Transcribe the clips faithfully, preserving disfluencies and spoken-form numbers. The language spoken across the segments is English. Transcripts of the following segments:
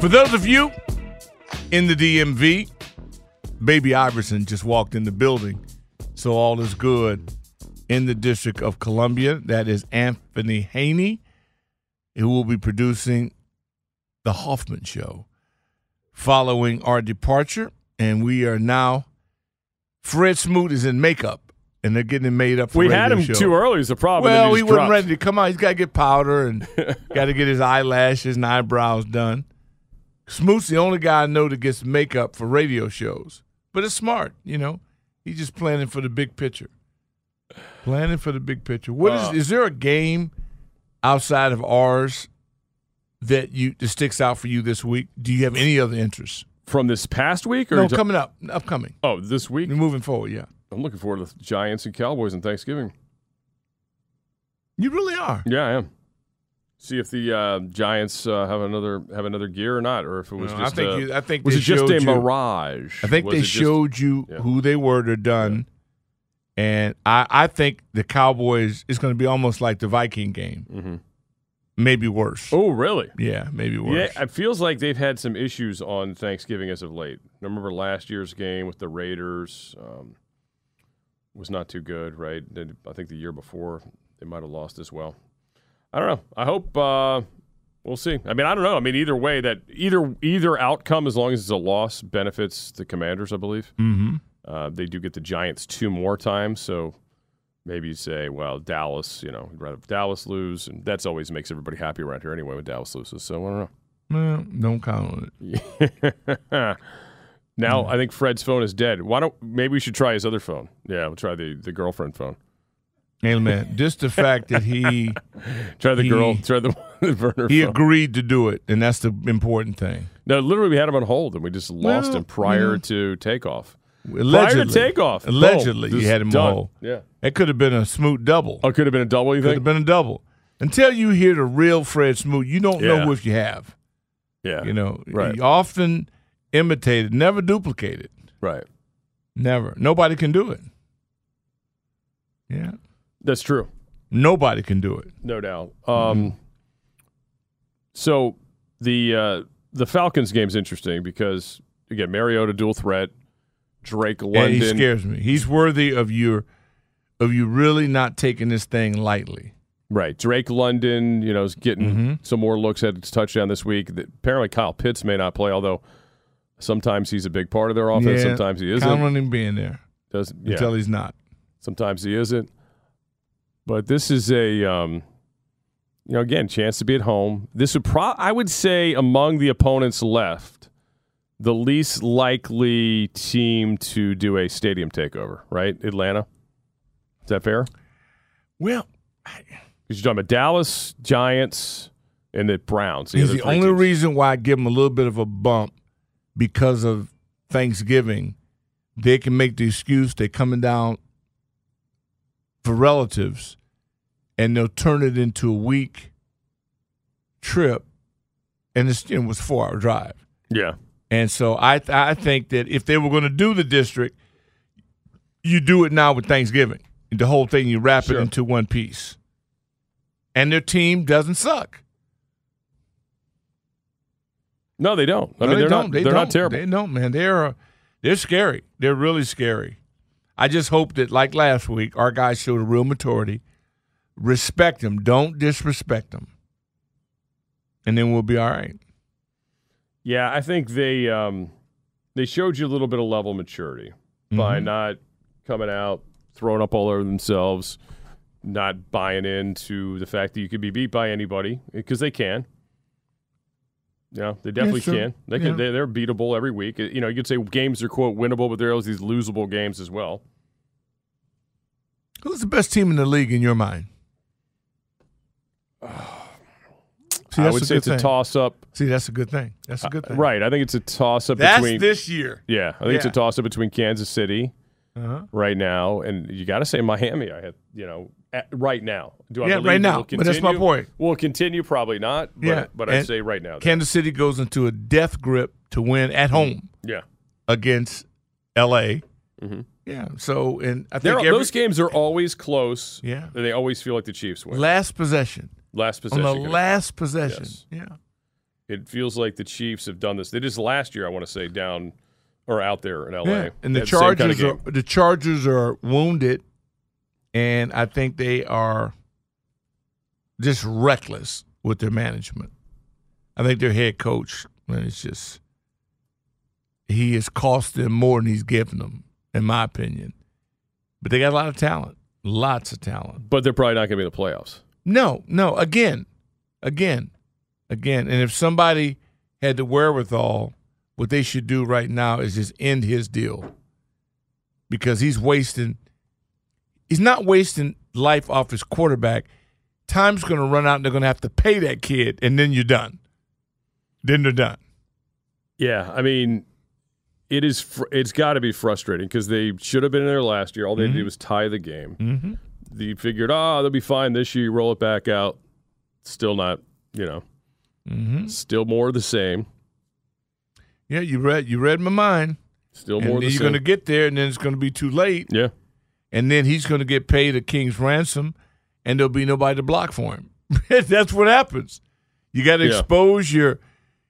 For those of you in the D M V, Baby Iverson just walked in the building, so all is good in the District of Columbia. That is Anthony Haney, who will be producing The Hoffman Show following our departure. And we are now, Fred Smoot is in makeup, and they're getting him made up for the show. We had him too early is the problem. Well, he wasn't ready to come out. He's got to get powder and got to get his eyelashes and eyebrows done. Smoot's the only guy I know that gets makeup for radio shows. But it's smart, you know. He's just planning for the big picture. Planning for the big picture. What uh, is is there a game outside of ours that you that sticks out for you this week? Do you have any other interests? From this past week or no, coming up. Upcoming. Oh, this week? We're moving forward, yeah. I'm looking forward to the Giants and Cowboys on Thanksgiving. You really are? Yeah, I am. See if the uh, Giants uh, have another have another gear or not, or if it was no, just I think a, you, I think was it just a you, mirage. I think was they showed just, you yeah. who they were. They're done, yeah. and I, I think the Cowboys is going to be almost like the Viking game, mm-hmm. maybe worse. Oh, really? Yeah, maybe worse. Yeah, it feels like they've had some issues on Thanksgiving as of late. I remember last year's game with the Raiders um, was not too good, right? I think the year before they might have lost as well. I don't know. I hope uh, we'll see. I mean, I don't know. I mean, either way, that either either outcome, as long as it's a loss, benefits the Commanders, I believe. Mm-hmm. Uh, they do get the Giants two more times, so maybe you say, well, Dallas, you know, we'd rather Dallas lose, and that's always makes everybody happy around here anyway when Dallas loses. So I don't know. Well, don't count on it. Now mm. I think Fred's phone is dead. Why don't maybe we should try his other phone? Yeah, we'll try the, the girlfriend phone. Hey, man, just the fact that he try the he, girl, try the, the burner. He phone. agreed to do it, and that's the important thing. No, literally, we had him on hold, and we just lost well, him prior mm. to takeoff. Allegedly, prior to takeoff, allegedly, boom, you had him done. on hold. Yeah, it could have been a Smoot double. Oh, could have been a double. You could think? Could have been a double. Until you hear the real Fred Smoot, you don't yeah. know if you have. Yeah, you know, right. Often imitated, never duplicated. Right. Never. Nobody can do it. Yeah. That's true. Nobody can do it. No doubt. Um, mm-hmm. So the uh, the Falcons game's interesting because, again, Mariota, dual threat, Drake London. And he scares me. He's worthy of your of you really not taking this thing lightly. Right. Drake London, you know, is getting mm-hmm. some more looks at his touchdown this week. Apparently Kyle Pitts may not play, although sometimes he's a big part of their offense. Yeah, sometimes he isn't. I don't want him being there Doesn't, yeah. until he's not. Sometimes he isn't. But this is a, um, you know, again, chance to be at home. This would pro- I would say among the opponents left, the least likely team to do a stadium takeover, right? Atlanta? Is that fair? Well, because you're talking about Dallas, Giants, and the Browns. The, the only teams. reason why I give them a little bit of a bump because of Thanksgiving, they can make the excuse they're coming down for relatives, and they'll turn it into a week trip, and it's, it was a four-hour drive. Yeah. And so I th- I think that if they were going to do the district, you do it now with Thanksgiving. The whole thing, you wrap sure. it into one piece. And their team doesn't suck. No, they don't. I no, mean, they they're, don't. Not, they they're don't. not terrible. They don't, man. They're, they're scary. They're really scary. I just hope that, like last week, our guys showed a real maturity. Respect them. Don't disrespect them. And then we'll be all right. Yeah, I think they um, they showed you a little bit of level of maturity mm-hmm. by not coming out, throwing up all over themselves, not buying into the fact that you could be beat by anybody, because they can. Yeah, they definitely yeah, sure. can. They can. Yeah. They, they're beatable every week. You know, you could say games are, quote, winnable, but there are always these losable games as well. Who's the best team in the league in your mind? See, I would say it's thing. a toss-up. See, that's a good thing. That's a good thing. Uh, right. I think it's a toss-up between – That's this year. Yeah. I think yeah. it's a toss-up between Kansas City uh-huh. right now, and you got to say Miami, I have, you know, at, right now. Do I yeah, believe right now. But that's my point. We'll continue, probably not, but, yeah. but I'd and say right now. Though. Kansas City goes into a death grip to win at home yeah. against L A Mm-hmm. Yeah, so and I think every, those games are always close. Yeah, and they always feel like the Chiefs win. Last possession. Last possession. On the last possession. Yes. Yeah, it feels like the Chiefs have done this. They just last year, I want to say, down or out there in L A. Yeah. And the Chargers the, are, the Chargers are wounded, and I think they are just reckless with their management. I think their head coach, man, it's just he has cost them more than he's given them. In my opinion. But they got a lot of talent. Lots of talent. But they're probably not going to be in the playoffs. No, no. Again, again, again. And if somebody had the wherewithal, what they should do right now is just end his deal. Because he's wasting – he's not wasting life off his quarterback. Time's going to run out and they're going to have to pay that kid, and then you're done. Then they're done. Yeah, I mean – It is fr- it's got to be frustrating because they should have been in there last year. All they mm-hmm. did was tie the game. Mm-hmm. They figured, oh, they'll be fine this year. You roll it back out. Still not, you know, mm-hmm. still more of the same. Yeah, you read you read my mind. Still more and of the you're same. You're going to get there, and then it's going to be too late. Yeah. And then he's going to get paid a king's ransom, and there'll be nobody to block for him. That's what happens. You got to yeah. expose your,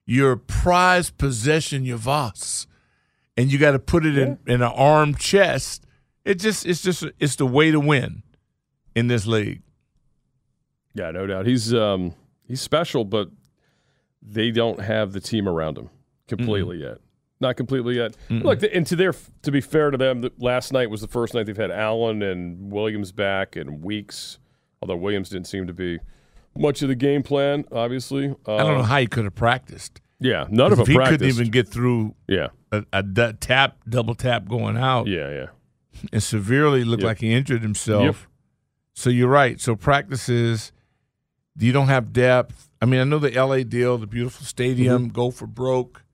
your prized possession, your Voss. And you got to put it in, yeah. in an armed chest. It just, it's just, it's the way to win in this league. Yeah, no doubt. He's um, he's special, but they don't have the team around him completely mm-hmm. yet. Not completely yet. Mm-hmm. Look, and to their, to be fair to them, last night was the first night they've had Allen and Williams back and Weeks. Although Williams didn't seem to be much of the game plan, obviously. Um, I don't know how he could have practiced. Yeah, none of them. He practiced. Couldn't even get through. Yeah, a, a d- tap, double tap going out. Yeah, yeah, and severely looked yep. like he injured himself. Yep. So you're right. So practices, you don't have depth. I mean, I know the L A deal, the beautiful stadium, mm-hmm. go for broke.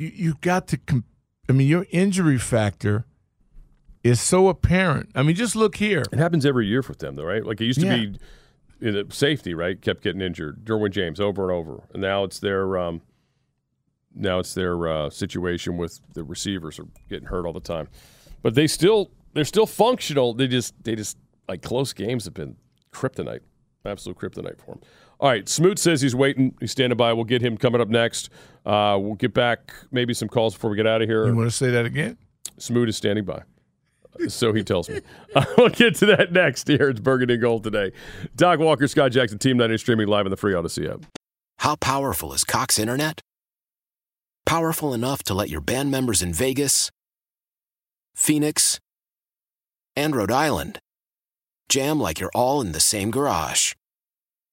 You you got to. Comp- I mean, your injury factor is so apparent. I mean, just look here. It happens every year with them, though, right? Like it used to yeah. be. In the safety, right, kept getting injured. Derwin James over and over, and now it's their um, now it's their uh, situation with the receivers are getting hurt all the time. But they still they're still functional. They just they just like close games have been kryptonite, absolute kryptonite for them. All right, Smoot says he's waiting. He's standing by. We'll get him coming up next. Uh, we'll get back maybe some calls before we get out of here. You want to say that again? Smoot is standing by. So he tells me. We'll get to that next here. It's Burgundy Gold today. Doc Walker, Scott Jackson, Team ninety streaming live on the free Odyssey app. How powerful is Cox Internet? Powerful enough to let your band members in Vegas, Phoenix, and Rhode Island jam like you're all in the same garage.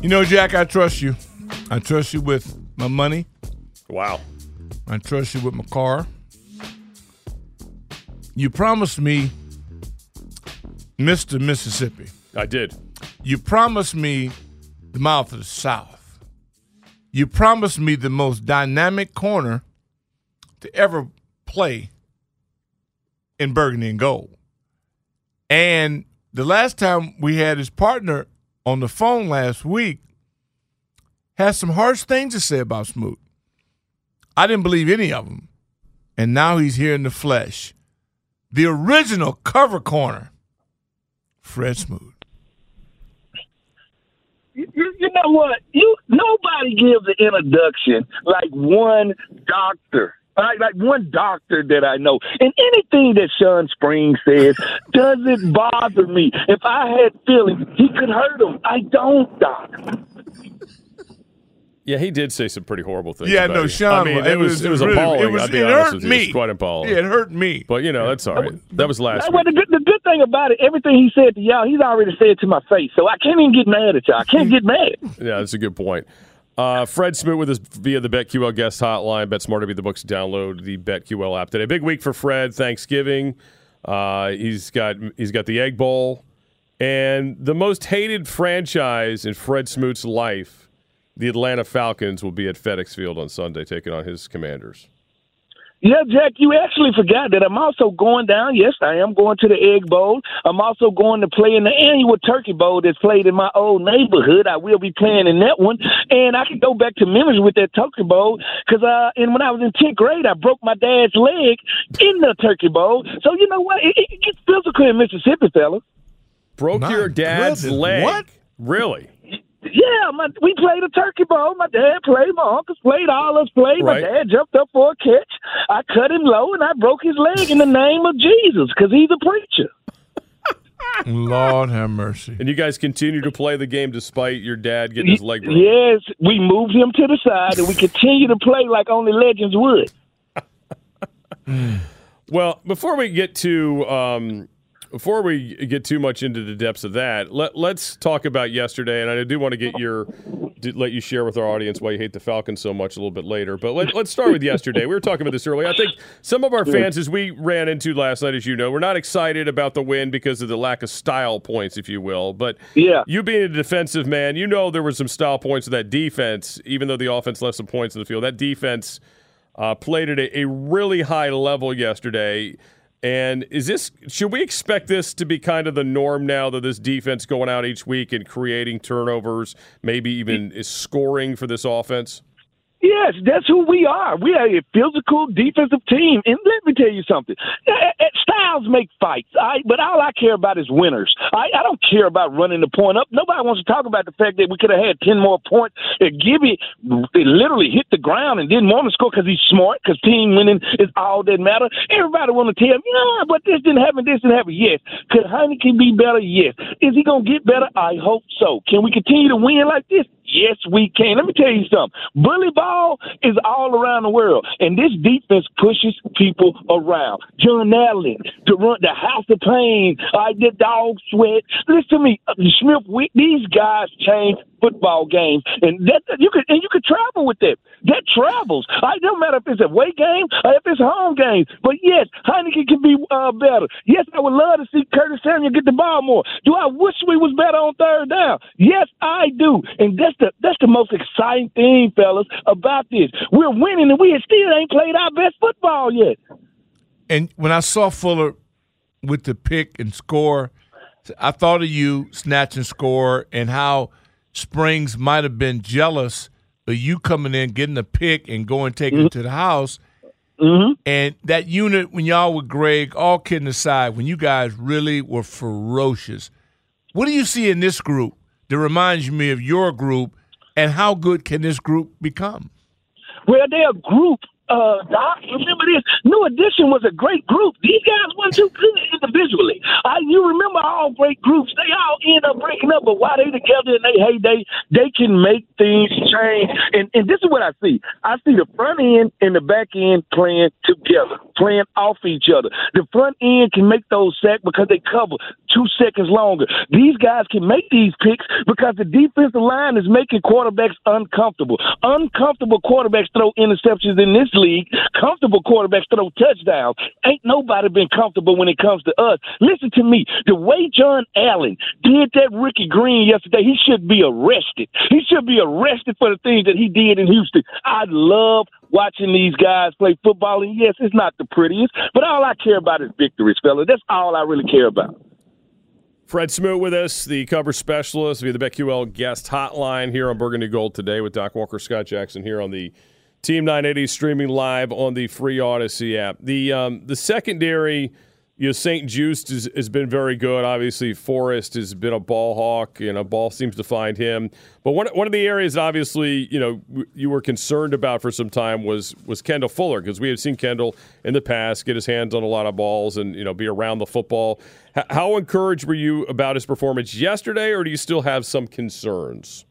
You know, Jack, I trust you. I trust you with my money. Wow. I trust you with my car. You promised me Mister Mississippi. I did. You promised me the mouth of the South. You promised me the most dynamic corner to ever play in Burgundy and Gold. And the last time we had his partner on the phone last week had some harsh things to say about Smoot. I didn't believe any of them. And now he's here in the flesh. The original cover corner, Fred Smoot. You, you know what? You nobody gives an introduction like one doctor, like, like one doctor that I know. And anything that Sean Springs says doesn't bother me. If I had feelings, he could hurt them. I don't, Doc. Yeah, he did say some pretty horrible things. Yeah, no, Sean. I mean, it was it was appalling. It was, I'll be honest with you. It was quite appalling. Yeah, it hurt me. But you know, that's all right. That was last week. The good, the good thing about it, everything he said to y'all, he's already said to my face, so I can't even get mad at y'all. I can't get mad. Yeah, that's a good point. Uh, Fred Smoot with us via the BetQL guest hotline. Bet smarter, be the books. Download the BetQL app today. Big week for Fred. Thanksgiving. Uh, he's got he's got the Egg Bowl, and the most hated franchise in Fred Smoot's life. The Atlanta Falcons will be at FedEx Field on Sunday, taking on his Commanders. Yeah, Jack, you actually forgot that I'm also going down. Yes, I am going to the Egg Bowl. I'm also going to play in the annual Turkey Bowl that's played in my old neighborhood. I will be playing in that one. And I can go back to memories with that Turkey Bowl because uh, and when I was in tenth grade, I broke my dad's leg in the Turkey Bowl. So, you know what? It, it gets physical in Mississippi, fella. Broke my your dad's goodness. Leg? What? Really? Yeah, my, we played a Turkey Bowl. My dad played, my uncles played, all of us played. Right. My dad jumped up for a catch. I cut him low, and I broke his leg in the name of Jesus because he's a preacher. Lord have mercy. And you guys continue to play the game despite your dad getting his leg broken? Yes, we moved him to the side, and we continue to play like only legends would. Well, before we get to... Um, Before we get too much into the depths of that, let, let's talk about yesterday, and I do want to get your let you share with our audience why you hate the Falcons so much a little bit later. But let, let's start with yesterday. We were talking about this earlier. I think some of our fans, as we ran into last night, as you know, we're not excited about the win because of the lack of style points, if you will. But yeah. You being a defensive man, you know there were some style points with that defense, even though the offense left some points in the field. That defense uh, played at a, a really high level yesterday. And is this? Should we expect this to be kind of the norm now that this defense going out each week and creating turnovers, maybe even is scoring for this offense? Yes, that's who we are. We are a physical defensive team. And let me tell you something. Styles make fights, all right? But all I care about is winners. All right? I don't care about running the point up. Nobody wants to talk about the fact that we could have had ten more points. And Gibby literally hit the ground and didn't want to score because he's smart, because team winning is all that matters. Everybody want to tell him, yeah, but this didn't happen, this didn't happen. Yes. Could Heineken be better? Yes. Is he going to get better? I hope so. Can we continue to win like this? Yes, we can. Let me tell you something. Bully ball is all around the world, and this defense pushes people around. Jon Allen, to run the house of pain, I like get dog sweat. Listen to me, Smith. We, these guys change football games, and that you could and you could travel with that. That travels. It doesn't matter if it's a away game or if it's home game. But yes, Heineken can be uh, better. Yes, I would love to see Curtis Samuel get the ball more. Do I wish we was better on third down? Yes, I do. And that's the that's the most exciting thing, fellas, about this. We're winning, and we still ain't played our best football yet. And when I saw Fuller with the pick and score, I thought of you, snatch and score, and how Springs might have been jealous of you coming in, getting a pick, and going taking mm-hmm. it to the house. Mm-hmm. And that unit, when y'all were Greg, all kidding aside, when you guys really were ferocious, what do you see in this group that reminds me of your group, and how good can this group become? Well, they're a group. Uh, Doc, remember this. New Edition was a great group. These guys weren't too good individually. I, you remember all great groups. They all end up breaking up, but while they together in their heyday, they can make things change. And, and this is what I see. I see the front end and the back end playing together, playing off each other. The front end can make those sacks because they cover two seconds longer. These guys can make these picks because the defensive line is making quarterbacks uncomfortable. Uncomfortable quarterbacks throw interceptions in this league. Comfortable quarterbacks throw touchdowns. Ain't nobody been comfortable when it comes to us. Listen to me. The way Jon Allen did that Ricky Green yesterday, he should be arrested. He should be arrested for the things that he did in Houston. I love watching these guys play football, and yes, it's not the prettiest, but all I care about is victories, fella. That's all I really care about. Fred Smoot with us, the cover specialist via the BetQL guest hotline here on Burgundy Gold today with Doc Walker, Scott Jackson here on the Team nine eighty, streaming live on the free Odyssey app. The um, the secondary, you know, Saint Just has, has been very good. Obviously, Forrest has been a ball hawk, you know, ball seems to find him. But one one of the areas, that obviously, you know, you were concerned about for some time was was Kendall Fuller, because we have seen Kendall in the past get his hands on a lot of balls and, you know, be around the football. H- how encouraged were you about his performance yesterday, or do you still have some concerns?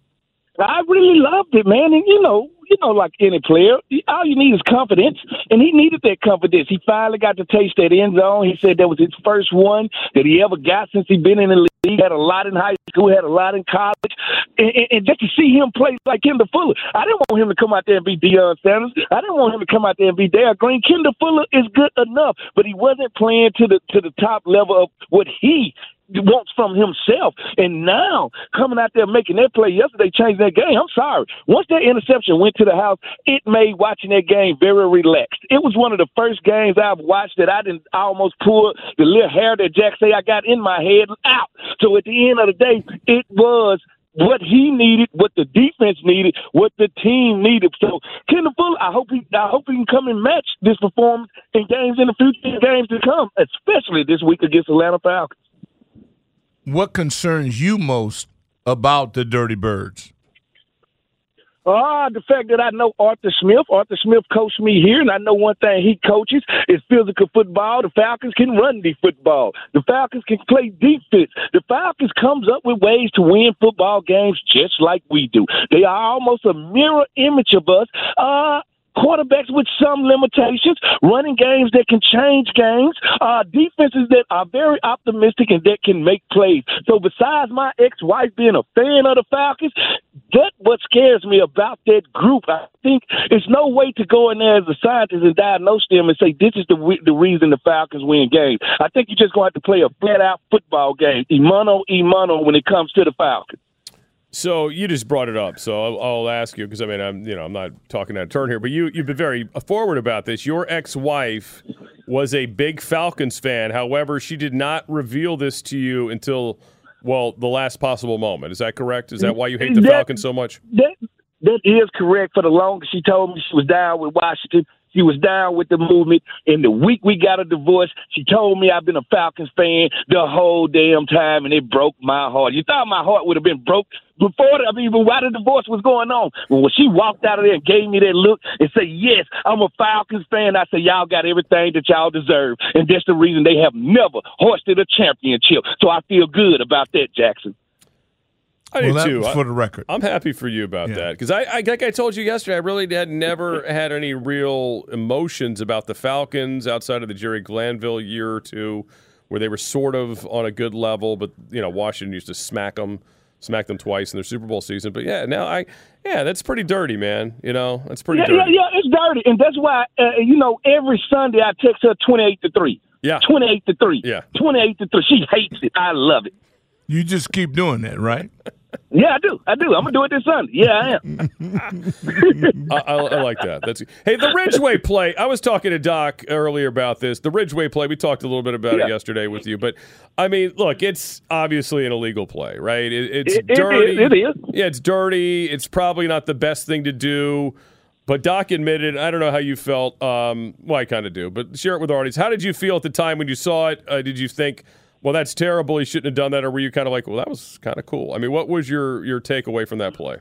I really loved it, man, and you know. You know, like any player, all you need is confidence, and he needed that confidence. He finally got to taste that end zone. He said that was his first one that he ever got since he'd been in the league. He had a lot in high school, had a lot in college, and, and, and just to see him play like Kendall Fuller. I didn't want him to come out there and be Deion Sanders. I didn't want him to come out there and be Dale Green. Kendall Fuller is good enough, but he wasn't playing to the to the top level of what he wants from himself. And now coming out there making that play yesterday changed that game. I'm sorry. Once that interception went to the house, it made watching that game very relaxed. It was one of the first games I've watched that I didn't I almost pull the little hair that Jack say I got in my head out. So at the end of the day, it was what he needed, what the defense needed, what the team needed. So Kendall Fuller, I hope he, I hope he can come and match this performance in games in the future, games to come, especially this week against Atlanta Falcons. What concerns you most about the Dirty Birds? Ah, uh, the fact that I know Arthur Smith. Arthur Smith coached me here, and I know one thing he coaches is physical football. The Falcons can run the football. The Falcons can play defense. The Falcons comes up with ways to win football games just like we do. They are almost a mirror image of us. Uh, quarterbacks with some limitations, running games that can change games, uh, defenses that are very optimistic and that can make plays. So besides my ex-wife being a fan of the Falcons, that's what scares me about that group. I think it's no way to go in there as a scientist and diagnose them and say this is the w- the reason the Falcons win games. I think you're just going to have to play a flat-out football game, mano a mano, when it comes to the Falcons. So you just brought it up, so I'll, I'll ask you, because I mean I'm you know I'm not talking out of turn here, but you you've been very forward about this. Your ex-wife was a big Falcons fan, however, she did not reveal this to you until well the last possible moment. Is that correct? Is that why you hate the that, Falcons so much? That that is correct. For the longest, she told me she was down with Washington. She was down with the movement. And the week we got a divorce, she told me I've been a Falcons fan the whole damn time, and it broke my heart. You thought my heart would have been broke before, I mean, even while the divorce was going on. When she walked out of there and gave me that look and said, yes, I'm a Falcons fan, I said, y'all got everything that y'all deserve. And that's the reason they have never hoisted a championship. So I feel good about that, Jackson. I well, do too. For the record, I'm happy for you about yeah. that because I, I, like I told you yesterday, I really had never had any real emotions about the Falcons outside of the Jerry Glanville year or two, where they were sort of on a good level. But you know, Washington used to smack them, smack them twice in their Super Bowl season. But yeah, now I, yeah, that's pretty dirty, man. You know, that's pretty yeah, dirty. Yeah, yeah, it's dirty, and that's why uh, you know every Sunday I text her twenty-eight to three. Yeah, twenty-eight to three. Yeah, twenty-eight to three. She hates it. I love it. You just keep doing that, right? Yeah, I do. I do. I'm going to do it this Sunday. Yeah, I am. I, I, I like that. That's Hey, the Ridgeway play, I was talking to Doc earlier about this. The Ridgeway play, we talked a little bit about yeah. it yesterday with you. But, I mean, look, it's obviously an illegal play, right? It, it's it, dirty. It is, it is. Yeah, it's dirty. It's probably not the best thing to do. But Doc admitted, I don't know how you felt. Um, well, I kind of do. But share it with our audience. How did you feel at the time when you saw it? Uh, did you think, well, that's terrible, he shouldn't have done that? Or were you kind of like, well, that was kind of cool? I mean, what was your, your takeaway from that play?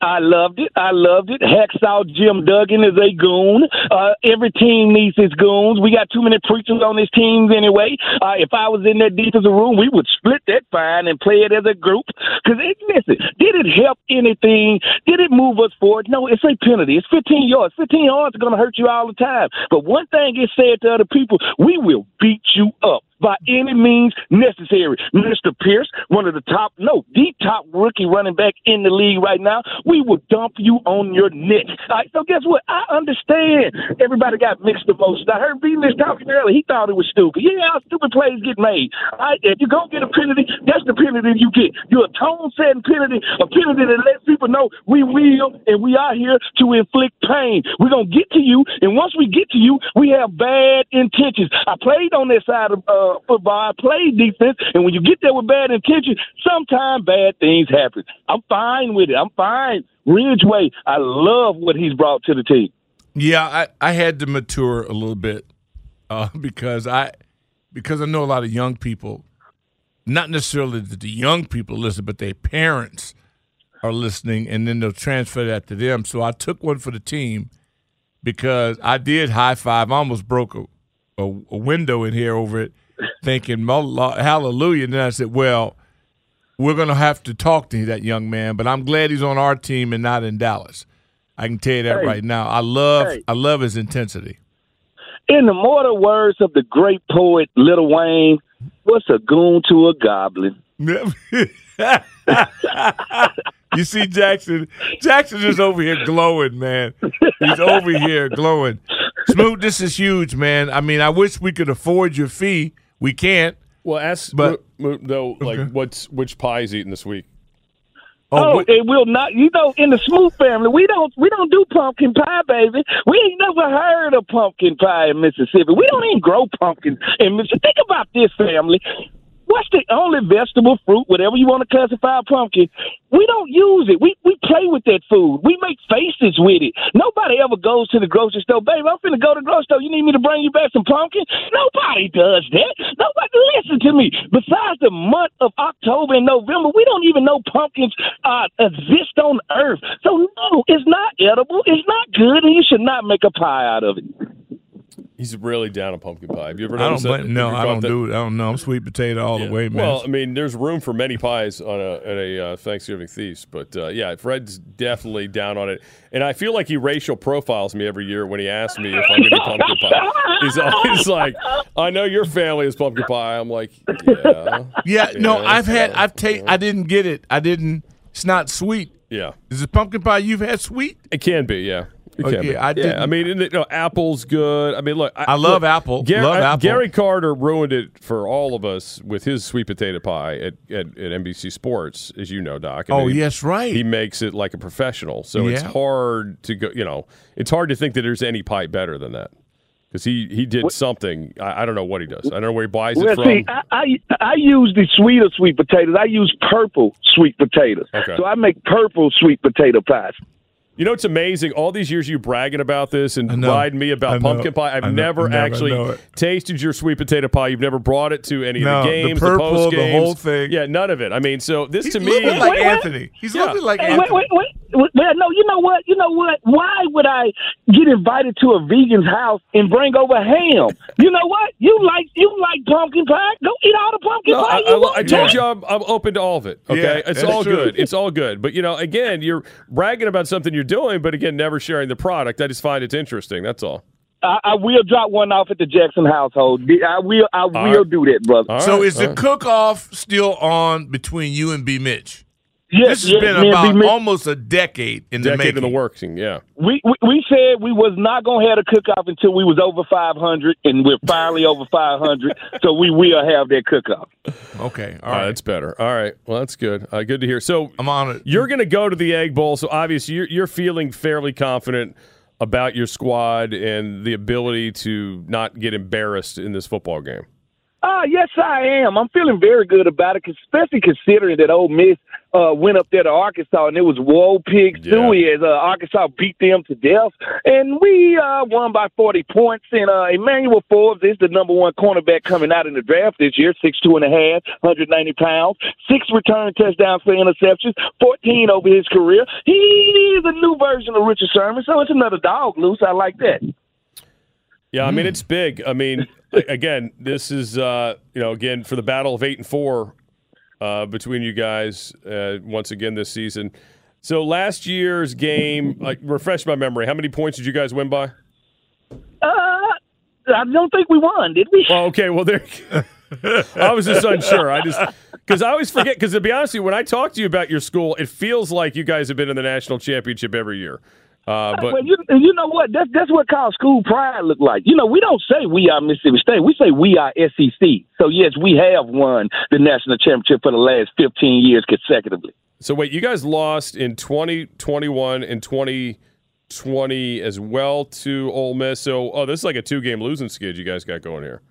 I loved it. I loved it. Hacksaw Jim Duggan is a goon. Uh, every team needs its goons. We got too many preachers on these teams anyway. Uh, if I was in that defensive room, we would split that fine and play it as a group. Because, listen, did it help anything? Did it move us forward? No, it's a penalty. It's fifteen yards. fifteen yards are going to hurt you all the time. But one thing it said to other people, we will beat you up by any means necessary. Mister Pierce, one of the top, no, the top rookie running back in the league right now, we will dump you on your neck. All right, so guess what? I understand everybody got mixed emotions. I heard B. Mitch talking earlier. He thought it was stupid. Yeah, stupid plays get made. All right, if you go get a penalty, that's the penalty you get. You're a tone-setting penalty, a penalty that lets people know we will and we are here to inflict pain. We're going to get to you, and once we get to you, we have bad intentions. I played on this side of uh, football. I play defense, and when you get there with bad intentions, sometimes bad things happen. I'm fine with it. I'm fine. Ridgeway, I love what he's brought to the team. Yeah, I, I had to mature a little bit uh, because I because I know a lot of young people, not necessarily that the young people listen, but their parents are listening, and then they'll transfer that to them. So I took one for the team because I did high-five. I almost broke a, a, a window in here over it, thinking hallelujah. And then I said, well, we're going to have to talk to that young man, but I'm glad he's on our team and not in Dallas. I can tell you that hey. right now. I love hey. I love his intensity. In the mortal words of the great poet Lil Wayne, what's a goon to a goblin? You see Jackson? Jackson is over here glowing, man. He's over here glowing. Smoot, this is huge, man. I mean, I wish we could afford your fee. We can't. Well, ask but, Mo- Mo- though, like, okay. what's which pie he's eating this week? Oh, oh what- it will not. You know, in the Smoot family, we don't we don't do pumpkin pie, baby. We ain't never heard of pumpkin pie in Mississippi. We don't even grow pumpkin in Mississippi. Think about this, family. What's the only vegetable, fruit, whatever you want to classify a pumpkin? We don't use it. We we play with that food. We make faces with it. Nobody ever goes to the grocery store. Babe, I'm finna go to the grocery store. You need me to bring you back some pumpkin? Nobody does that. Nobody. Listen to me. Besides the month of October and November, we don't even know pumpkins uh, exist on Earth. So, no, it's not edible. It's not good, and you should not make a pie out of it. He's really down on pumpkin pie. Have you ever noticed that? No, I don't do it. I don't know. I'm sweet potato all the way, man. Well, I mean, there's room for many pies on a, at a uh, Thanksgiving feast. But, uh, yeah, Fred's definitely down on it. And I feel like he racial profiles me every year when he asks me if I'm going to pumpkin pie. He's always like, I know your family is pumpkin pie. I'm like, yeah. Yeah, yeah no, I've had, I've ta- I didn't get it. I didn't, it's not sweet. Yeah. Is it pumpkin pie you've had sweet? It can be, yeah. Okay, I did. Yeah, I mean, you know, apple's good. I mean, look, I, I love look, apple. Gar- love I, apple. Gary Carter ruined it for all of us with his sweet potato pie at, at, at N B C Sports, as you know, Doc. I oh, mean, yes, right. He makes it like a professional, so yeah. it's hard to go. You know, it's hard to think that there's any pie better than that. Because he, he did something. I, I don't know what he does. I don't know where he buys well, it from. See, I, I I use the sweeter sweet potatoes. I use purple sweet potatoes. Okay. So I make purple sweet potato pies. You know, it's amazing. All these years you bragging about this and riding me about pumpkin pie. I've I know, never, never actually tasted your sweet potato pie. You've never brought it to any no, of the games, the, purple, the post games. The whole thing. Yeah, none of it. I mean, so this He's to me. He's like wait, Anthony. He's yeah. looking like hey, Anthony. Wait, wait, wait. Well, no, you know what? You know what? Why would I get invited to a vegan's house and bring over ham? You know what? You like you like pumpkin pie? Go eat all the pumpkin no, pie. I, you I, want. I told yeah. you I'm, I'm open to all of it. Okay, yeah, it's all true. good. It's all good. But you know, again, you're bragging about something you're doing, but again, never sharing the product. I just find it's interesting. That's all. I, I will drop one off at the Jackson household. I will. I will all do that, brother. Right, so is the right. cook-off still on between you and B. Mitch? Yes, this has yes, been about almost a decade in decade the making. in the working, yeah. We, we we said we was not going to have a cook-off until we was over five hundred, and we're finally over five hundred, so we will have that cook-off. Okay, all right. Uh, that's better. All right, well, that's good. Uh, good to hear. So I'm on it. You're going to go to the Egg Bowl, so obviously you're, you're feeling fairly confident about your squad and the ability to not get embarrassed in this football game. Uh, yes, I am. I'm feeling very good about it, especially considering that Ole Miss uh, went up there to Arkansas, and it was woe pig Stewie yeah. as uh, Arkansas beat them to death. And we uh, won by forty points, and uh, Emmanuel Forbes is the number one cornerback coming out in the draft this year, six two and a half, one hundred ninety pounds, six return touchdowns for interceptions, fourteen over his career. He is a new version of Richard Sherman, so it's another dog loose. I like that. Yeah, I mean, it's big. I mean, again, this is, uh, you know, again, for the battle of eight and four uh, between you guys uh, once again this season. So last year's game, like, refresh my memory, how many points did you guys win by? Uh, I don't think we won, did we? Well, okay, well, there. I was just unsure. I just because I always forget, because to be honest with you, when I talk to you about your school, it feels like you guys have been in the national championship every year. Uh, but well, you, you know what? That's that's what college school pride look like. You know, we don't say we are Mississippi State. We say we are S E C. So, yes, we have won the national championship for the last fifteen years consecutively. So, wait, you guys lost in twenty twenty-one and twenty twenty as well to Ole Miss. So, oh, this is like a two-game losing skid you guys got going here.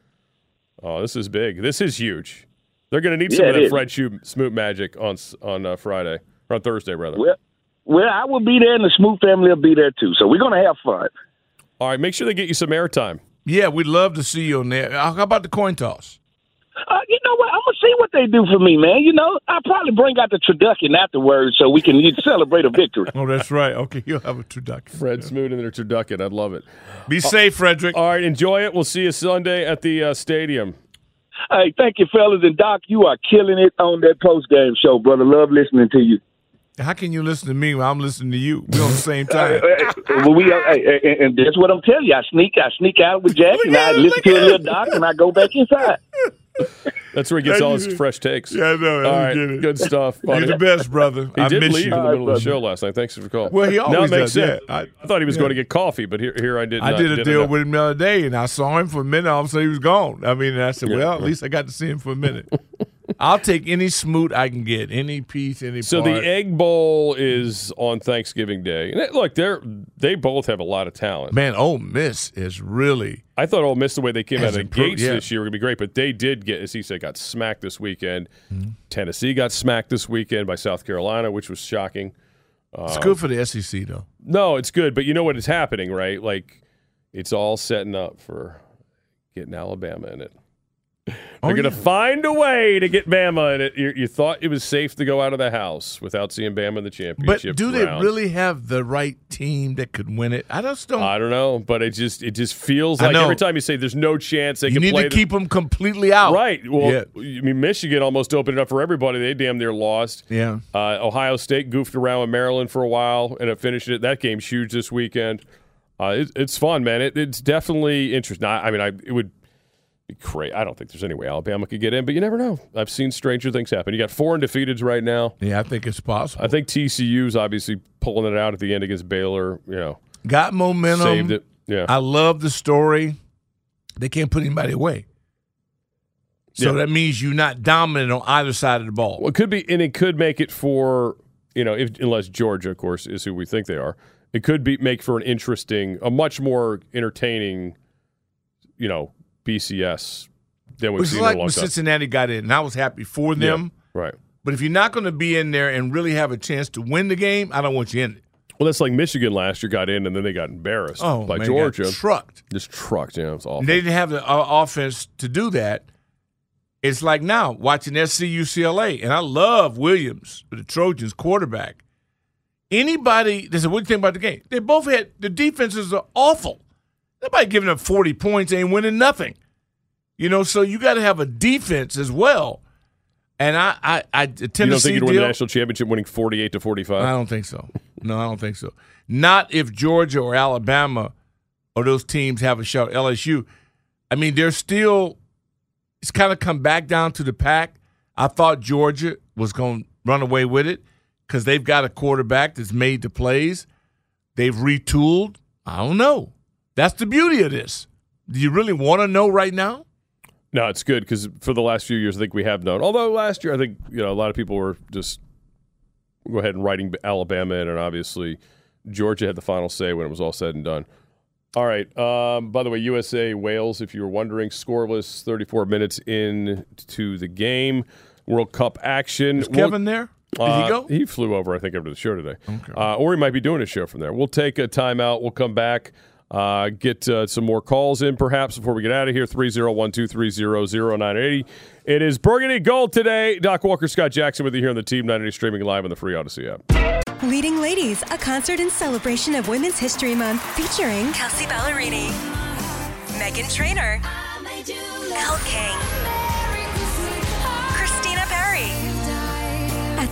Oh, this is big. This is huge. They're going to need yeah, some of that Fred Smoot magic on, on uh, Friday, or on Thursday, rather. Well, Well, I will be there, and the Smoot family will be there, too. So we're going to have fun. All right, make sure they get you some airtime. Yeah, we'd love to see you on there. How about the coin toss? Uh, you know what? I'm going to see what they do for me, man. You know, I'll probably bring out the turducken afterwards so we can celebrate a victory. Oh, that's right. Okay, you'll have a turducken. Fred yeah. Smoot and their turducken. I'd love it. Be uh, safe, Frederick. All right, enjoy it. We'll see you Sunday at the uh, stadium. Hey, thank you, fellas. And, Doc, you are killing it on that post-game show, brother. Love listening to you. How can you listen to me when I'm listening to you? We're on the same time. well, we uh, and that's what I'm telling you. I sneak, I sneak out with Jack, and I listen to a little Doc, and I go back inside. That's where he gets all his fresh takes. Yeah, I know. I all right, get it. Good stuff. Buddy. You're the best, brother. He I did miss leave you in the middle right, of the show last night. Thanks for the call. Well, he always now makes does sense. Yeah. I, I thought he was yeah. going to get coffee, but here, here I did. I not, did a deal enough. with him the other day, and I saw him for a minute. All of a sudden, he was gone. I mean, and I said, yeah, well, right. at least I got to see him for a minute. I'll take any Smoot I can get, any piece, any so part. So the Egg Bowl is on Thanksgiving Day. And look, they they both have a lot of talent. Man, Ole Miss is really – I thought Ole Miss, the way they came out of the gates yeah. this year, were going to be great. But they did get, as he said, got smacked this weekend. Mm-hmm. Tennessee got smacked this weekend by South Carolina, which was shocking. It's um, good for the S E C, though. No, it's good. But you know what is happening, right? Like, it's all setting up for getting Alabama in it. They're oh, going to yeah. find a way to get Bama in it. You, you thought it was safe to go out of the house without seeing Bama in the championship. But do round. they really have the right team that could win it? I just don't. I don't know, but it just it just feels I like know. every time you say there's no chance they you can play. You need to the, keep them completely out. Right. Well, yeah. I mean, Michigan almost opened it up for everybody. They damn near lost. Yeah. Uh, Ohio State goofed around with Maryland for a while and it finished it. That game's huge this weekend. Uh, it, it's fun, man. It, it's definitely interesting. I, I mean, I it would. Great. I don't think there's any way Alabama could get in, but you never know. I've seen stranger things happen. You got four undefeateds right now. Yeah, I think it's possible. I think T C U's obviously pulling it out at the end against Baylor. You know, got momentum. Saved it. Yeah, I love the story. They can't put anybody away, so yeah. that means you're not dominant on either side of the ball. Well, it could be, and it could make it for you know, if, unless Georgia, of course, is who we think they are. It could be make for an interesting, a much more entertaining, you know. B C S. That we've seen like in a long when time. Cincinnati got in, and I was happy for them. Yeah, right. But if you're not going to be in there and really have a chance to win the game, I don't want you in it. Well, that's like Michigan last year got in, and then they got embarrassed oh, by man, Georgia. Got trucked. Just trucked. Yeah, it was awful. And they didn't have the uh, offense to do that. It's like now watching S C U C L A, and I love Williams, the Trojans quarterback. anybody that said, what do you think about the game? They both had – the defenses are awful. Nobody giving up forty points ain't winning nothing. You know, so you got to have a defense as well. And I, I, I Tennessee You don't think you'd deal, win the national championship winning forty-eight to forty-five? I don't think so. No, I don't think so. Not if Georgia or Alabama or those teams have a shot. L S U, I mean, they're still – it's kind of come back down to the pack. I thought Georgia was going to run away with it because they've got a quarterback that's made the plays. They've retooled. I don't know. That's the beauty of this. Do you really want to know right now? No, it's good because for the last few years, I think we have known. Although last year, I think you know a lot of people were just go ahead and writing Alabama in, and obviously Georgia had the final say when it was all said and done. All right. Um, by the way, U S A, Wales, if you were wondering, scoreless thirty-four minutes into the game. World Cup action. Is Kevin we'll, there? Did uh, he go? He flew over, I think, after the show today. Okay. Uh, or he might be doing a show from there. We'll take a timeout. We'll come back. Uh, get uh, some more calls in, perhaps, before we get out of here. three oh one, two three zero, zero nine eight zero. It is Burgundy Gold today. Doc Walker, Scott Jackson with you here on the Team nine eighty, streaming live on the free Odyssey app. Leading Ladies, a concert in celebration of Women's History Month, featuring Kelsey Ballerini, Meghan Trainor, Elle King, Christina Perry. At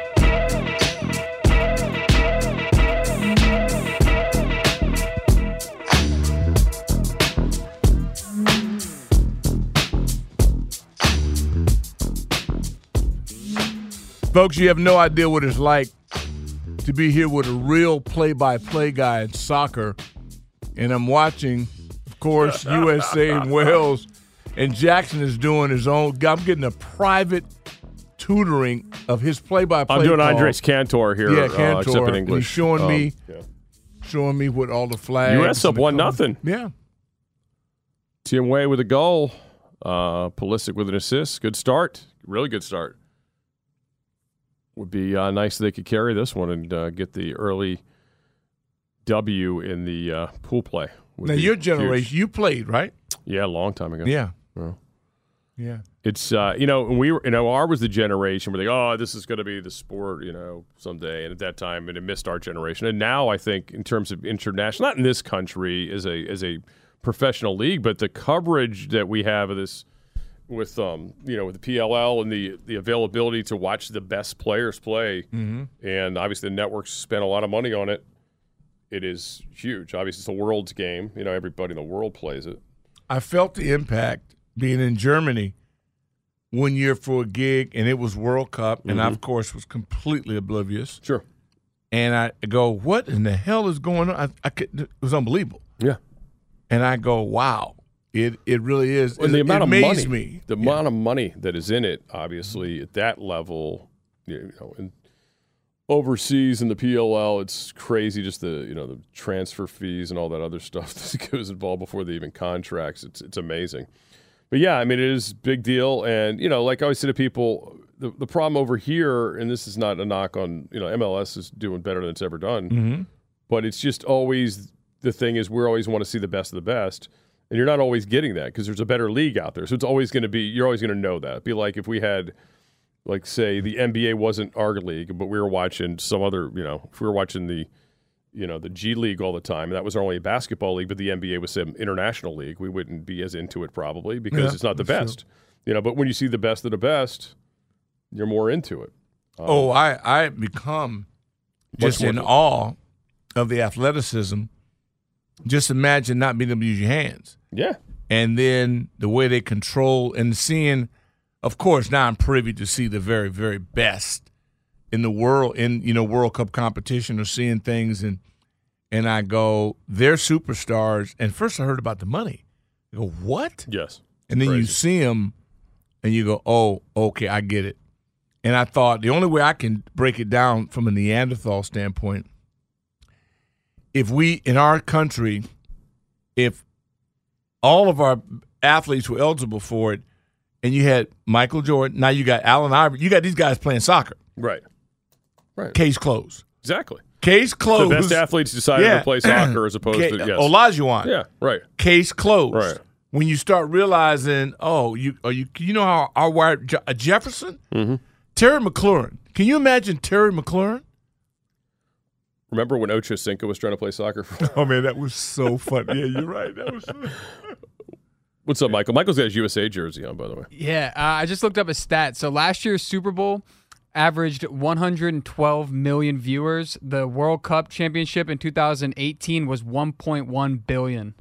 Folks, you have no idea what it's like to be here with a real play-by-play guy in soccer. And I'm watching, of course, U S A and Wales. And Jackson is doing his own. I'm getting a private tutoring of his play-by-play. I'm doing call. Andres Cantor here. Yeah, Cantor. Uh, except in English. He's showing um, me, yeah. showing me what all the flags. U S up one nothing. Yeah. Tim Way with a goal. Uh, Pulisic with an assist. Good start. Really good start. Would be uh, nice if they could carry this one and uh, get the early W in the uh, pool play. Would now, your generation, huge. You played, right? Yeah, a long time ago. Yeah. Well, yeah. It's, uh, you know, we were, you know, our was the generation where they go, oh, this is going to be the sport, you know, someday. And at that time, and it missed our generation. And now I think in terms of international, not in this country as a, as a professional league, but the coverage that we have of this with um you know with the P L L and the the availability to watch the best players play, mm-hmm. and obviously the networks spent a lot of money on it. It is huge. Obviously it's a world's game. You know, everybody in the world plays it. I felt the impact being in Germany one year for a gig, and it was World Cup, mm-hmm. and I of course was completely oblivious. Sure. And I go, what in the hell is going on? I, I could, it was unbelievable. Yeah. And I go, wow. It it really is. Well, the it, amount it of money, me. The yeah. amount of money that is in it, obviously at that level, you know, and overseas in the P L L, it's crazy. Just the you know the transfer fees and all that other stuff that goes involved before they even contracts. It's it's amazing. But yeah, I mean it is a big deal. And you know, like I always say to people, the the problem over here, and this is not a knock on you know M L S is doing better than it's ever done, mm-hmm. but it's just always the thing is we always want to see the best of the best. And you're not always getting that because there's a better league out there. So it's always going to be, you're always going to know that. It'd be like if we had, like, say, the N B A wasn't our league, but we were watching some other, you know, if we were watching the, you know, the G League all the time, and that was our only basketball league, but the N B A was some international league, we wouldn't be as into it probably because yeah, it's not the best. True. You know, but when you see the best of the best, you're more into it. Um, oh, I, I become just in awe of the athleticism. Just imagine not being able to use your hands. Yeah. And then the way they control and seeing, of course, now I'm privy to see the very, very best in the world, in, you know, World Cup competition or seeing things. And and I go, they're superstars. And first I heard about the money. You go, what? Yes. And then crazy. You see them and you go, oh, okay, I get it. And I thought the only way I can break it down from a Neanderthal standpoint, if we, in our country, if all of our athletes were eligible for it, and you had Michael Jordan, now you got Allen Iverson, you got these guys playing soccer. Right. Right. Case closed. Exactly. Case closed. The best athletes decided yeah. to play soccer as opposed K- to yes. Olajuwon. Yeah, right. Case closed. Right. When you start realizing, oh, you are you you know how our wired Je- Jefferson, mm-hmm. Terry McLaurin. Can you imagine Terry McLaurin? Remember when Ochocinco was trying to play soccer? Oh man, that was so fun. Yeah, you're right. That was. What's up, Michael? Michael's got his U S A jersey on, by the way. Yeah, uh, I just looked up a stat. So last year's Super Bowl averaged one hundred twelve million viewers. The World Cup championship in two thousand eighteen was one point one billion.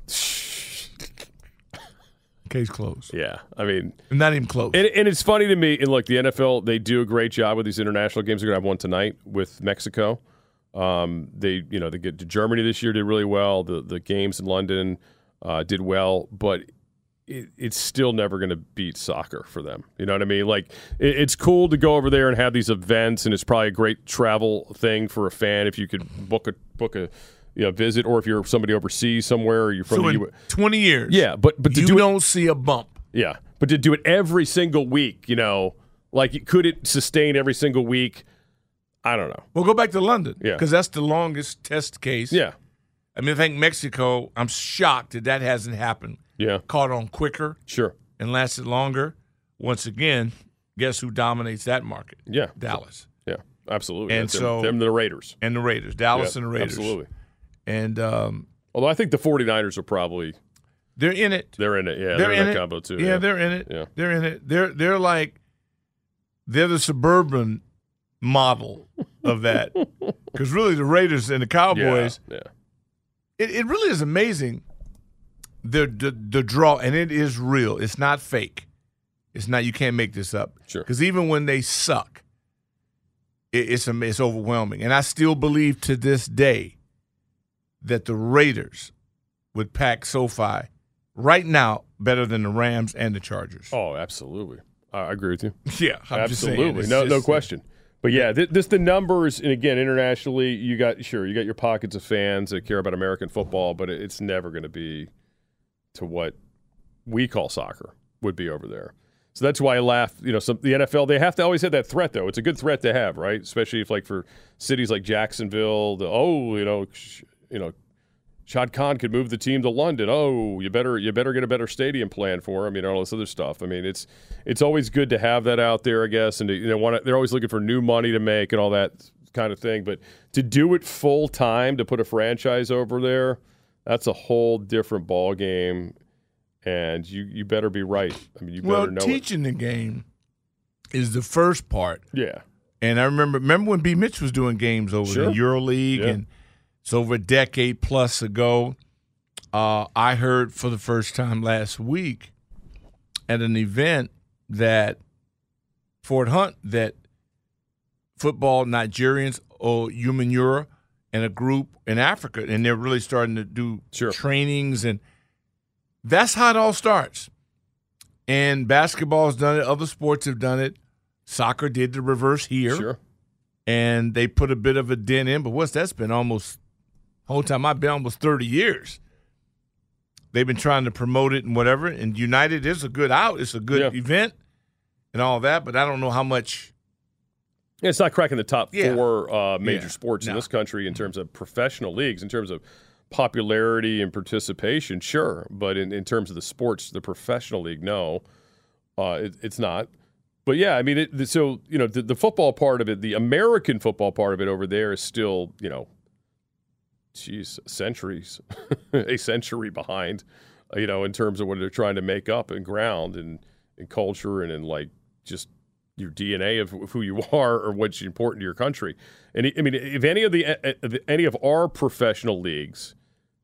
Case closed. Yeah, I mean, not even close. And, and it's funny to me. And look, the N F L, they do a great job with these international games. They're gonna have one tonight with Mexico. Um, they, you know, they get to Germany this year. Did really well. The the games in London uh, did well, but it, it's still never going to beat soccer for them. You know what I mean? Like it, it's cool to go over there and have these events, and it's probably a great travel thing for a fan if you could book a book a. Yeah, you know, visit, or if you're somebody overseas somewhere, or you're from so the U S. twenty years. Yeah, but but to you do don't it, see a bump. Yeah, but to do it every single week, you know, like could it sustain every single week? I don't know. We'll go back to London. Yeah, because that's the longest test case. Yeah, I mean, I think Mexico. I'm shocked that that hasn't happened. Yeah, caught on quicker. Sure, and lasted longer. Once again, guess who dominates that market? Yeah, Dallas. Yeah, absolutely. And that's so them, the Raiders and the Raiders, Dallas yeah, and the Raiders, absolutely. And um, although I think the 49ers are probably they're in it. They're in it. Yeah, they're, they're in, in that it. combo too. Yeah, yeah, they're in it. Yeah. They're in it. They're they're like they're the suburban model of that. Cuz really the Raiders and the Cowboys yeah, yeah. It it really is amazing the, the the draw, and it is real. It's not fake. It's not, you can't make this up. Sure. Cuz even when they suck it, it's it's overwhelming. And I still believe to this day that the Raiders would pack SoFi right now better than the Rams and the Chargers. Oh, absolutely. I agree with you. Yeah, I'm absolutely. Just no, just, no question. But yeah, th- this the numbers, and again, internationally, you got sure you got your pockets of fans that care about American football, but it's never going to be to what we call soccer would be over there. So that's why I laugh. You know, some, the N F L, they have to always have that threat, though. It's a good threat to have, right? Especially if like for cities like Jacksonville, the oh, you know. Sh- You know, Shad Khan could move the team to London. Oh, you better you better get a better stadium plan for him. You know, all this other stuff. I mean, it's it's always good to have that out there, I guess. And to, you know, want to, they're always looking for new money to make and all that kind of thing. But to do it full time, to put a franchise over there, that's a whole different ball game. And you you better be right. I mean, you better well, know. Well, teaching it. the game is the first part. Yeah. And I remember remember when B. Mitch was doing games over sure. the EuroLeague yeah. and. It's over a decade plus ago. Uh, I heard for the first time last week at an event that Fort Hunt, that football Nigerians or Umanura and a group in Africa, and they're really starting to do sure. trainings, and that's how it all starts. And basketball's done it. Other sports have done it. Soccer did the reverse here. Sure. And they put a bit of a dent in, but what's that's been almost – whole time I've been almost thirty years. They've been trying to promote it and whatever. And United is a good out. It's a good yeah. event and all that. But I don't know how much. Yeah, it's not cracking the top yeah. four uh, major yeah. sports no. in this country in terms of professional leagues, in terms of popularity and participation. Sure, but in, in terms of the sports, the professional league, no, uh, it, it's not. But yeah, I mean, it, so you know, the, the football part of it, the American football part of it over there is still, you know. Jeez, centuries, a century behind, you know, in terms of what they're trying to make up and ground and, and culture and, and like just your D N A of, of who you are or what's important to your country. And I mean, if any of the if any of our professional leagues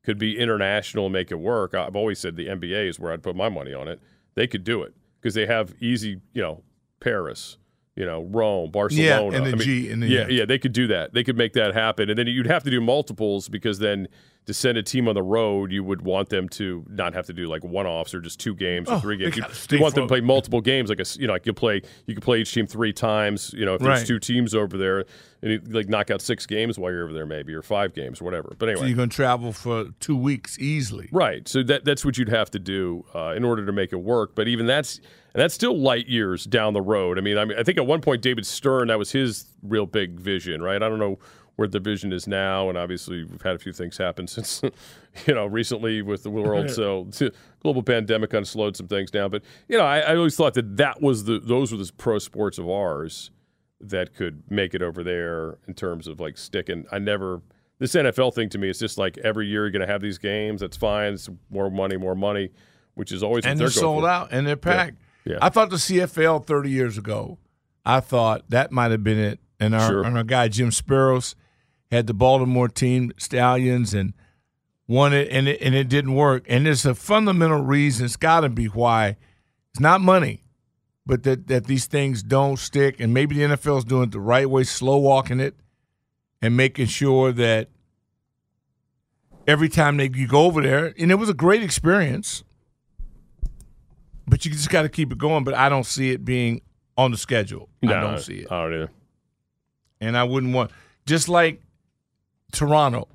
could be international and make it work, I've always said the N B A is where I'd put my money on it. They could do it because they have easy, you know, Paris. You know, Rome, Barcelona. Yeah, and the I mean, G. And the yeah, yeah, they could do that. They could make that happen. And then you'd have to do multiples because then to send a team on the road, you would want them to not have to do like one-offs or just two games oh, or three games. You, you want them to play multiple games, like a, you know, like you play you can play each team three times. You know, if there's right. two teams over there, and you, like knock out six games while you're over there, maybe or five games, whatever. But anyway, so you're going to travel for two weeks easily, right? So that that's what you'd have to do uh, in order to make it work. But even that's and that's still light years down the road. I mean, I mean, I think at one point David Stern, that was his real big vision, right? I don't know where the vision is now, and obviously we've had a few things happen since, you know, recently with the world. So global pandemic kind of slowed some things down. But, you know, I, I always thought that that was the those were the pro sports of ours that could make it over there in terms of, like, sticking. I never – this N F L thing to me is just like every year you're going to have these games. That's fine. It's more money, more money, which is always – And they're, they're sold for. out, and they're packed. Yeah. Yeah. I thought the C F L thirty years ago, I thought that might have been it. And our, sure. and our guy Jim Sparrows – had the Baltimore team, Stallions, and won it, and it, and it didn't work. And there's a fundamental reason. It's got to be why. It's not money, but that, that these things don't stick. And maybe the N F L is doing it the right way, slow-walking it, and making sure that every time they you go over there, and it was a great experience, but you just got to keep it going. But I don't see it being on the schedule. No, I don't see it. I don't either. And I wouldn't want – just like – Toronto,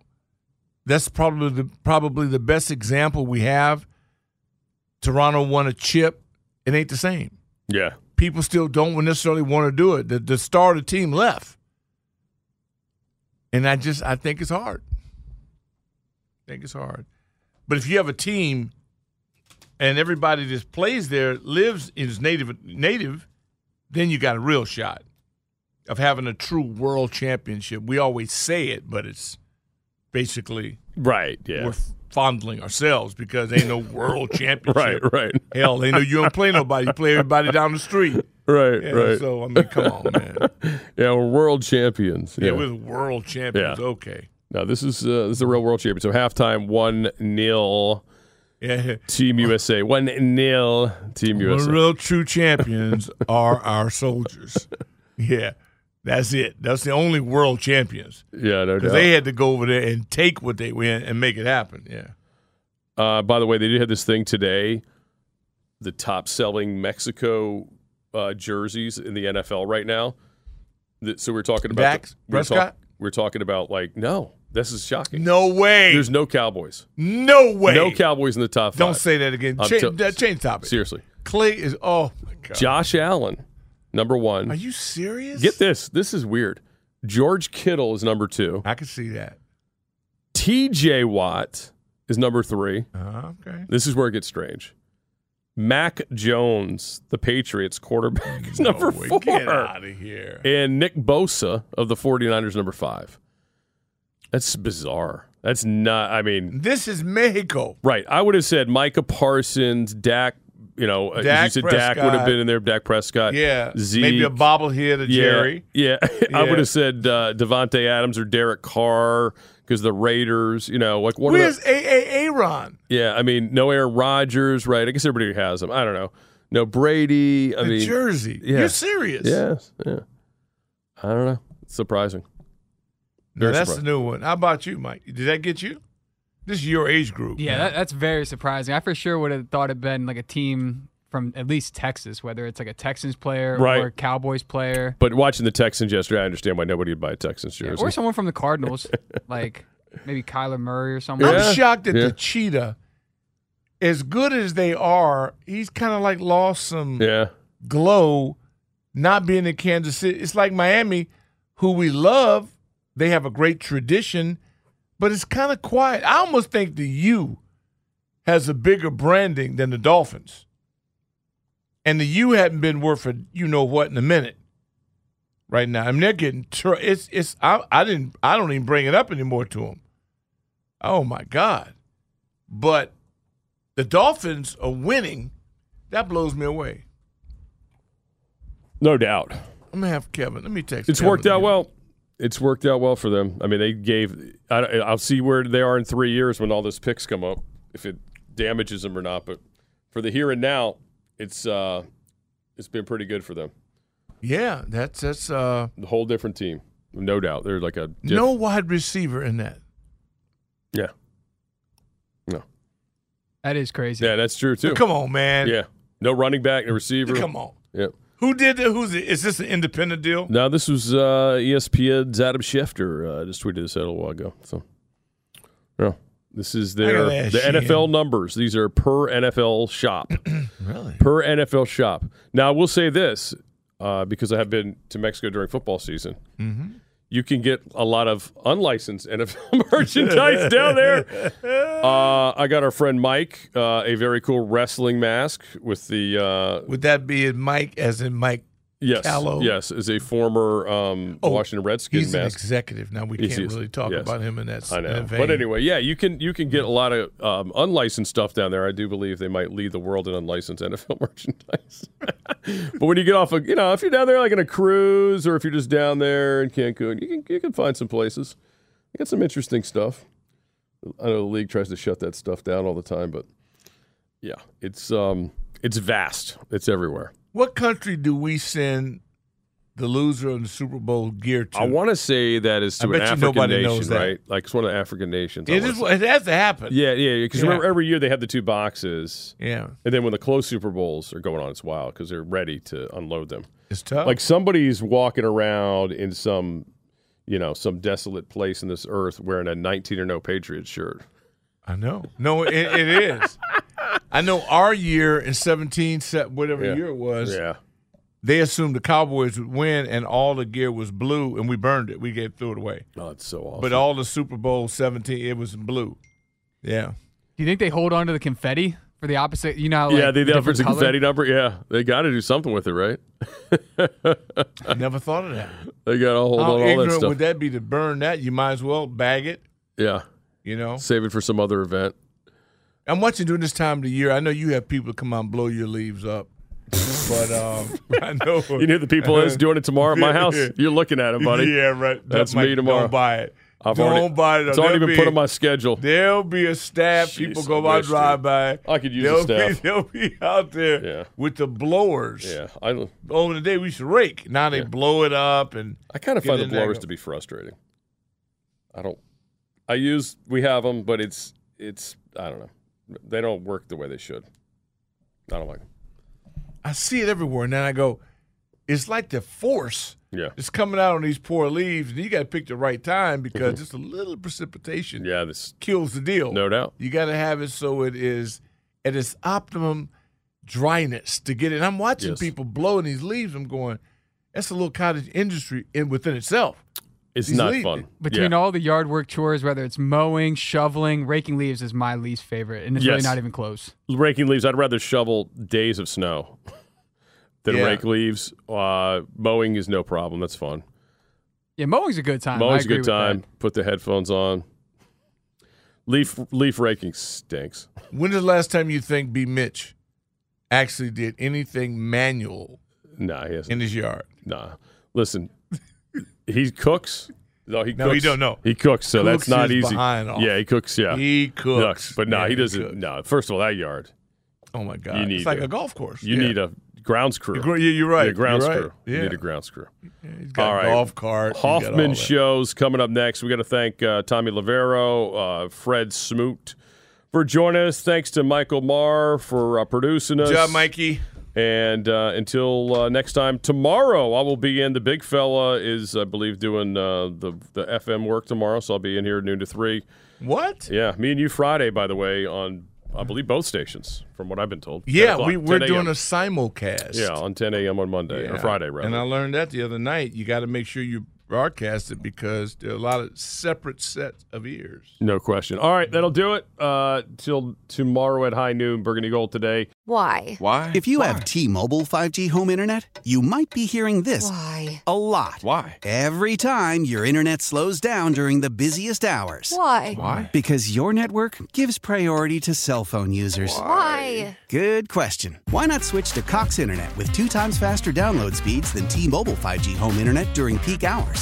that's probably the probably the best example we have. Toronto won a chip. It ain't the same. Yeah. People still don't necessarily want to do it. The, the star of the team left. And I just, I think it's hard. I think it's hard. But if you have a team and everybody that plays there lives, is native, native, then you got a real shot of having a true world championship. We always say it, but it's basically right. Yeah, we're fondling ourselves because there ain't no world championship. Right, right. Hell, they know you don't play nobody. You play everybody down the street. Right, yeah, right. So I mean, come on, man. Yeah, we're world champions. Yeah, yeah we're world champions. Yeah. Okay. Now this is uh, this is a real world champion. So halftime, one nil. Yeah. Team U S A, one nil. Team U S A. The real true champions are our soldiers. Yeah. That's it. That's the only world champions. Yeah, no doubt. Because they had to go over there and take what they win and make it happen. Yeah. Uh, by the way, they did have this thing today, the top-selling Mexico uh, jerseys in the N F L right now. The, so we're talking about Dax the, we're, talk, we're talking about like no, this is shocking. No way. There's no Cowboys. No way. No Cowboys in the top five. Don't say that again. Change, t- that, change topic. Seriously. Clay is oh my god. Josh Allen. Number one. Are you serious? Get this. This is weird. George Kittle is number two. I can see that. T J Watt is number three. Uh, okay. This is where it gets strange. Mac Jones, the Patriots quarterback, is number no way. four. Get out of here. And Nick Bosa of the forty-niners, number five. That's bizarre. That's not, I mean. This is Mexico. Right. I would have said Micah Parsons, Dak. You know, Dak, as you said, Dak would have been in there. Dak Prescott, yeah, Zeke. Maybe a bobblehead of yeah. Jerry. Yeah, yeah. I would have said uh, Devontae Adams or Derek Carr because the Raiders. You know, like what? Where's A A Aaron? Yeah, I mean, no Aaron Rodgers, right? I guess everybody has him. I don't know. No Brady. I the mean, Jersey. Yeah. You're serious? Yes. Yeah. I don't know. It's surprising. Now, that's surprising. The new one. How about you, Mike? Did that get you? This is your age group. Yeah, that, that's very surprising. I for sure would have thought it'd been like a team from at least Texas, whether it's like a Texans player right. or a Cowboys player. But watching the Texans yesterday, I understand why nobody would buy a Texans jersey. Yeah, or someone from the Cardinals, like maybe Kyler Murray or something. Yeah. I'm shocked that yeah. the Cheetah, as good as they are, he's kind of like lost some yeah. glow not being in Kansas City. It's like Miami, who we love. They have a great tradition. But it's kind of quiet. I almost think the U has a bigger branding than the Dolphins. And the U hadn't been worth for you know what in a minute right now. I mean, they're getting tr- – it's it's. I, I didn't. I don't even bring it up anymore to them. Oh, my God. But the Dolphins are winning. That blows me away. No doubt. I'm going to have Kevin. Let me text It's Kevin worked out here. well. It's worked out well for them. I mean, they gave – I'll see where they are in three years when all those picks come up, if it damages them or not. But for the here and now, it's uh, it's been pretty good for them. Yeah, that's – that's uh, a whole different team, no doubt. They're like a – diff- no wide receiver in that. Yeah. No. That is crazy. Yeah, that's true, too. But come on, man. Yeah. No running back, no receiver. Come on. Yeah. Who did the, who's the, is this an independent deal? No, this was uh, E S P N's Adam Schefter. Uh, just tweeted this out a little while ago. So, no. This is their the N F L numbers. These are per N F L shop. Really? Per N F L shop. Now, I will say this, uh, because I have been to Mexico during football season. Mm-hmm. You can get a lot of unlicensed N F L merchandise down there. Uh, I got our friend Mike uh, a very cool wrestling mask with the. Uh, Would that be Mike as in Mike? Yes, Callow. Yes, as a former um, oh, Washington Redskins he's mask. An executive. Now we he's, can't really talk yes. about him in that, I know. that vein. But anyway, yeah, you can you can get a lot of um, unlicensed stuff down there. I do believe they might lead the world in unlicensed N F L merchandise. But when you get off, a, you know, if you're down there like in a cruise or if you're just down there in Cancun, you can you can find some places. You got some interesting stuff. I know the league tries to shut that stuff down all the time, but yeah, it's um, it's vast. It's everywhere. What country do we send the loser of the Super Bowl gear to? I want to say that is to I an African nation, right? Like it's one of the African nations. It, is, it has to happen. Yeah, yeah. Because yeah. remember, every year they have the two boxes. Yeah. And then when the closed Super Bowls are going on, it's wild because they're ready to unload them. It's tough. Like somebody's walking around in some, you know, some desolate place in this earth wearing a nineteen or no Patriots shirt. I know. No, it, it is. I know our year in seventeen, whatever yeah. year it was, yeah. they assumed the Cowboys would win, and all the gear was blue, and we burned it. We gave threw it away. Oh, it's so awesome. But all the Super Bowl seventeen, it was blue. Yeah. Do you think they hold on to the confetti for the opposite? You know, like yeah, they the different the confetti number. Yeah, they got to do something with it, right? I never thought of that. They got to hold How on to all that stuff. Would that be to burn that? You might as well bag it. Yeah. You know, save it for some other event. I'm watching during this time of the year. I know you have people come out and blow your leaves up, but um, I know you know the people is doing it tomorrow at my house. You're looking at them, buddy. Yeah, right. That's Mike, me tomorrow. Don't buy it. I've don't already, buy it. It's already been be put a, on my schedule. There'll be a staff. Jeez, people go by, drive by. I could use they'll a staff. Be, they'll be out there yeah. with the blowers. Yeah, I, over the day we used to rake. Now they yeah. blow it up, and I kind of find the blowers to be frustrating. I don't. I use we have them, but it's it's I don't know. They don't work the way they should. I don't like them. I see it everywhere, and then I go, it's like the force yeah. is coming out on these poor leaves, and you got to pick the right time because just a little precipitation yeah, this, kills the deal. No doubt. You got to have it so it is at its optimum dryness to get it. And I'm watching yes. people blowing these leaves. I'm going, that's a little cottage industry in within itself. It's He's not leaving. Fun. Between yeah. all the yard work chores, whether it's mowing, shoveling, raking leaves is my least favorite, and it's yes. really not even close. Raking leaves, I'd rather shovel days of snow than yeah. rake leaves. Uh, mowing is no problem. That's fun. Yeah, mowing's a good time. Mowing's a good time. Put the headphones on. Leaf leaf raking stinks. When is the last time you think B. Mitch actually did anything manual nah, he hasn't. in his yard? Nah. Listen. He cooks. No, he no, cooks. You don't know. He cooks, so cooks that's not easy. Yeah, he cooks. Yeah, he cooks. No, but no, yeah, he doesn't. He no, first of all, that yard. Oh my God, it's like a, a golf course. You yeah. need a grounds crew. You're, you're right. Yeah, grounds you're right. crew. Yeah. You need a grounds crew. Yeah, he's got all a right. golf cart. Hoffman shows coming up next. We got to thank uh, Tommy Lavero, uh, Fred Smoot for joining us. Thanks to Michael Marr for uh, producing us. Good job, Mikey. And uh, until uh, next time, tomorrow I will be in. The big fella is, I believe, doing uh, the the F M work tomorrow, so I'll be in here at noon to three. What? Yeah, me and you Friday, by the way, on I believe both stations, from what I've been told. Yeah, we we're doing a simulcast. Yeah, on ten a.m. on Monday yeah. or Friday, right? And I learned that the other night. You got to make sure you broadcast it because there are a lot of separate sets of ears. No question. All right, that'll do it. Uh, till tomorrow at high noon, Burgundy Gold today. Why? Why? If you Why? have T-Mobile five G home internet, you might be hearing this Why? a lot. Why? Every time your internet slows down during the busiest hours. Why? Why? Because your network gives priority to cell phone users. Why? Why? Good question. Why not switch to Cox internet with two times faster download speeds than T-Mobile five G home internet during peak hours?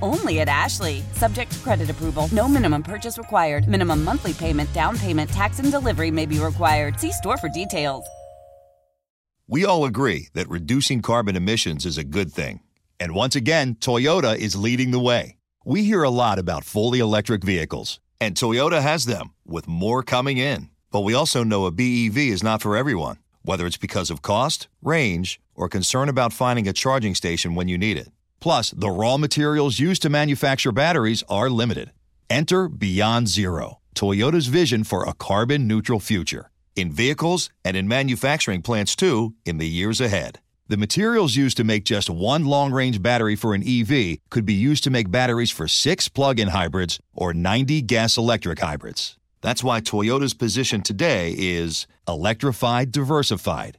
only at Ashley. Subject to credit approval. No minimum purchase required. Minimum monthly payment, down payment, tax, and delivery may be required. See store for details. We all agree that reducing carbon emissions is a good thing. And once again, Toyota is leading the way. We hear a lot about fully electric vehicles, and Toyota has them, with more coming in. But we also know a B E V is not for everyone, whether it's because of cost, range, or concern about finding a charging station when you need it. Plus, the raw materials used to manufacture batteries are limited. Enter Beyond Zero, Toyota's vision for a carbon-neutral future. In vehicles, and in manufacturing plants, too, in the years ahead. The materials used to make just one long-range battery for an E V could be used to make batteries for six plug-in hybrids or ninety gas-electric hybrids. That's why Toyota's position today is electrified, diversified,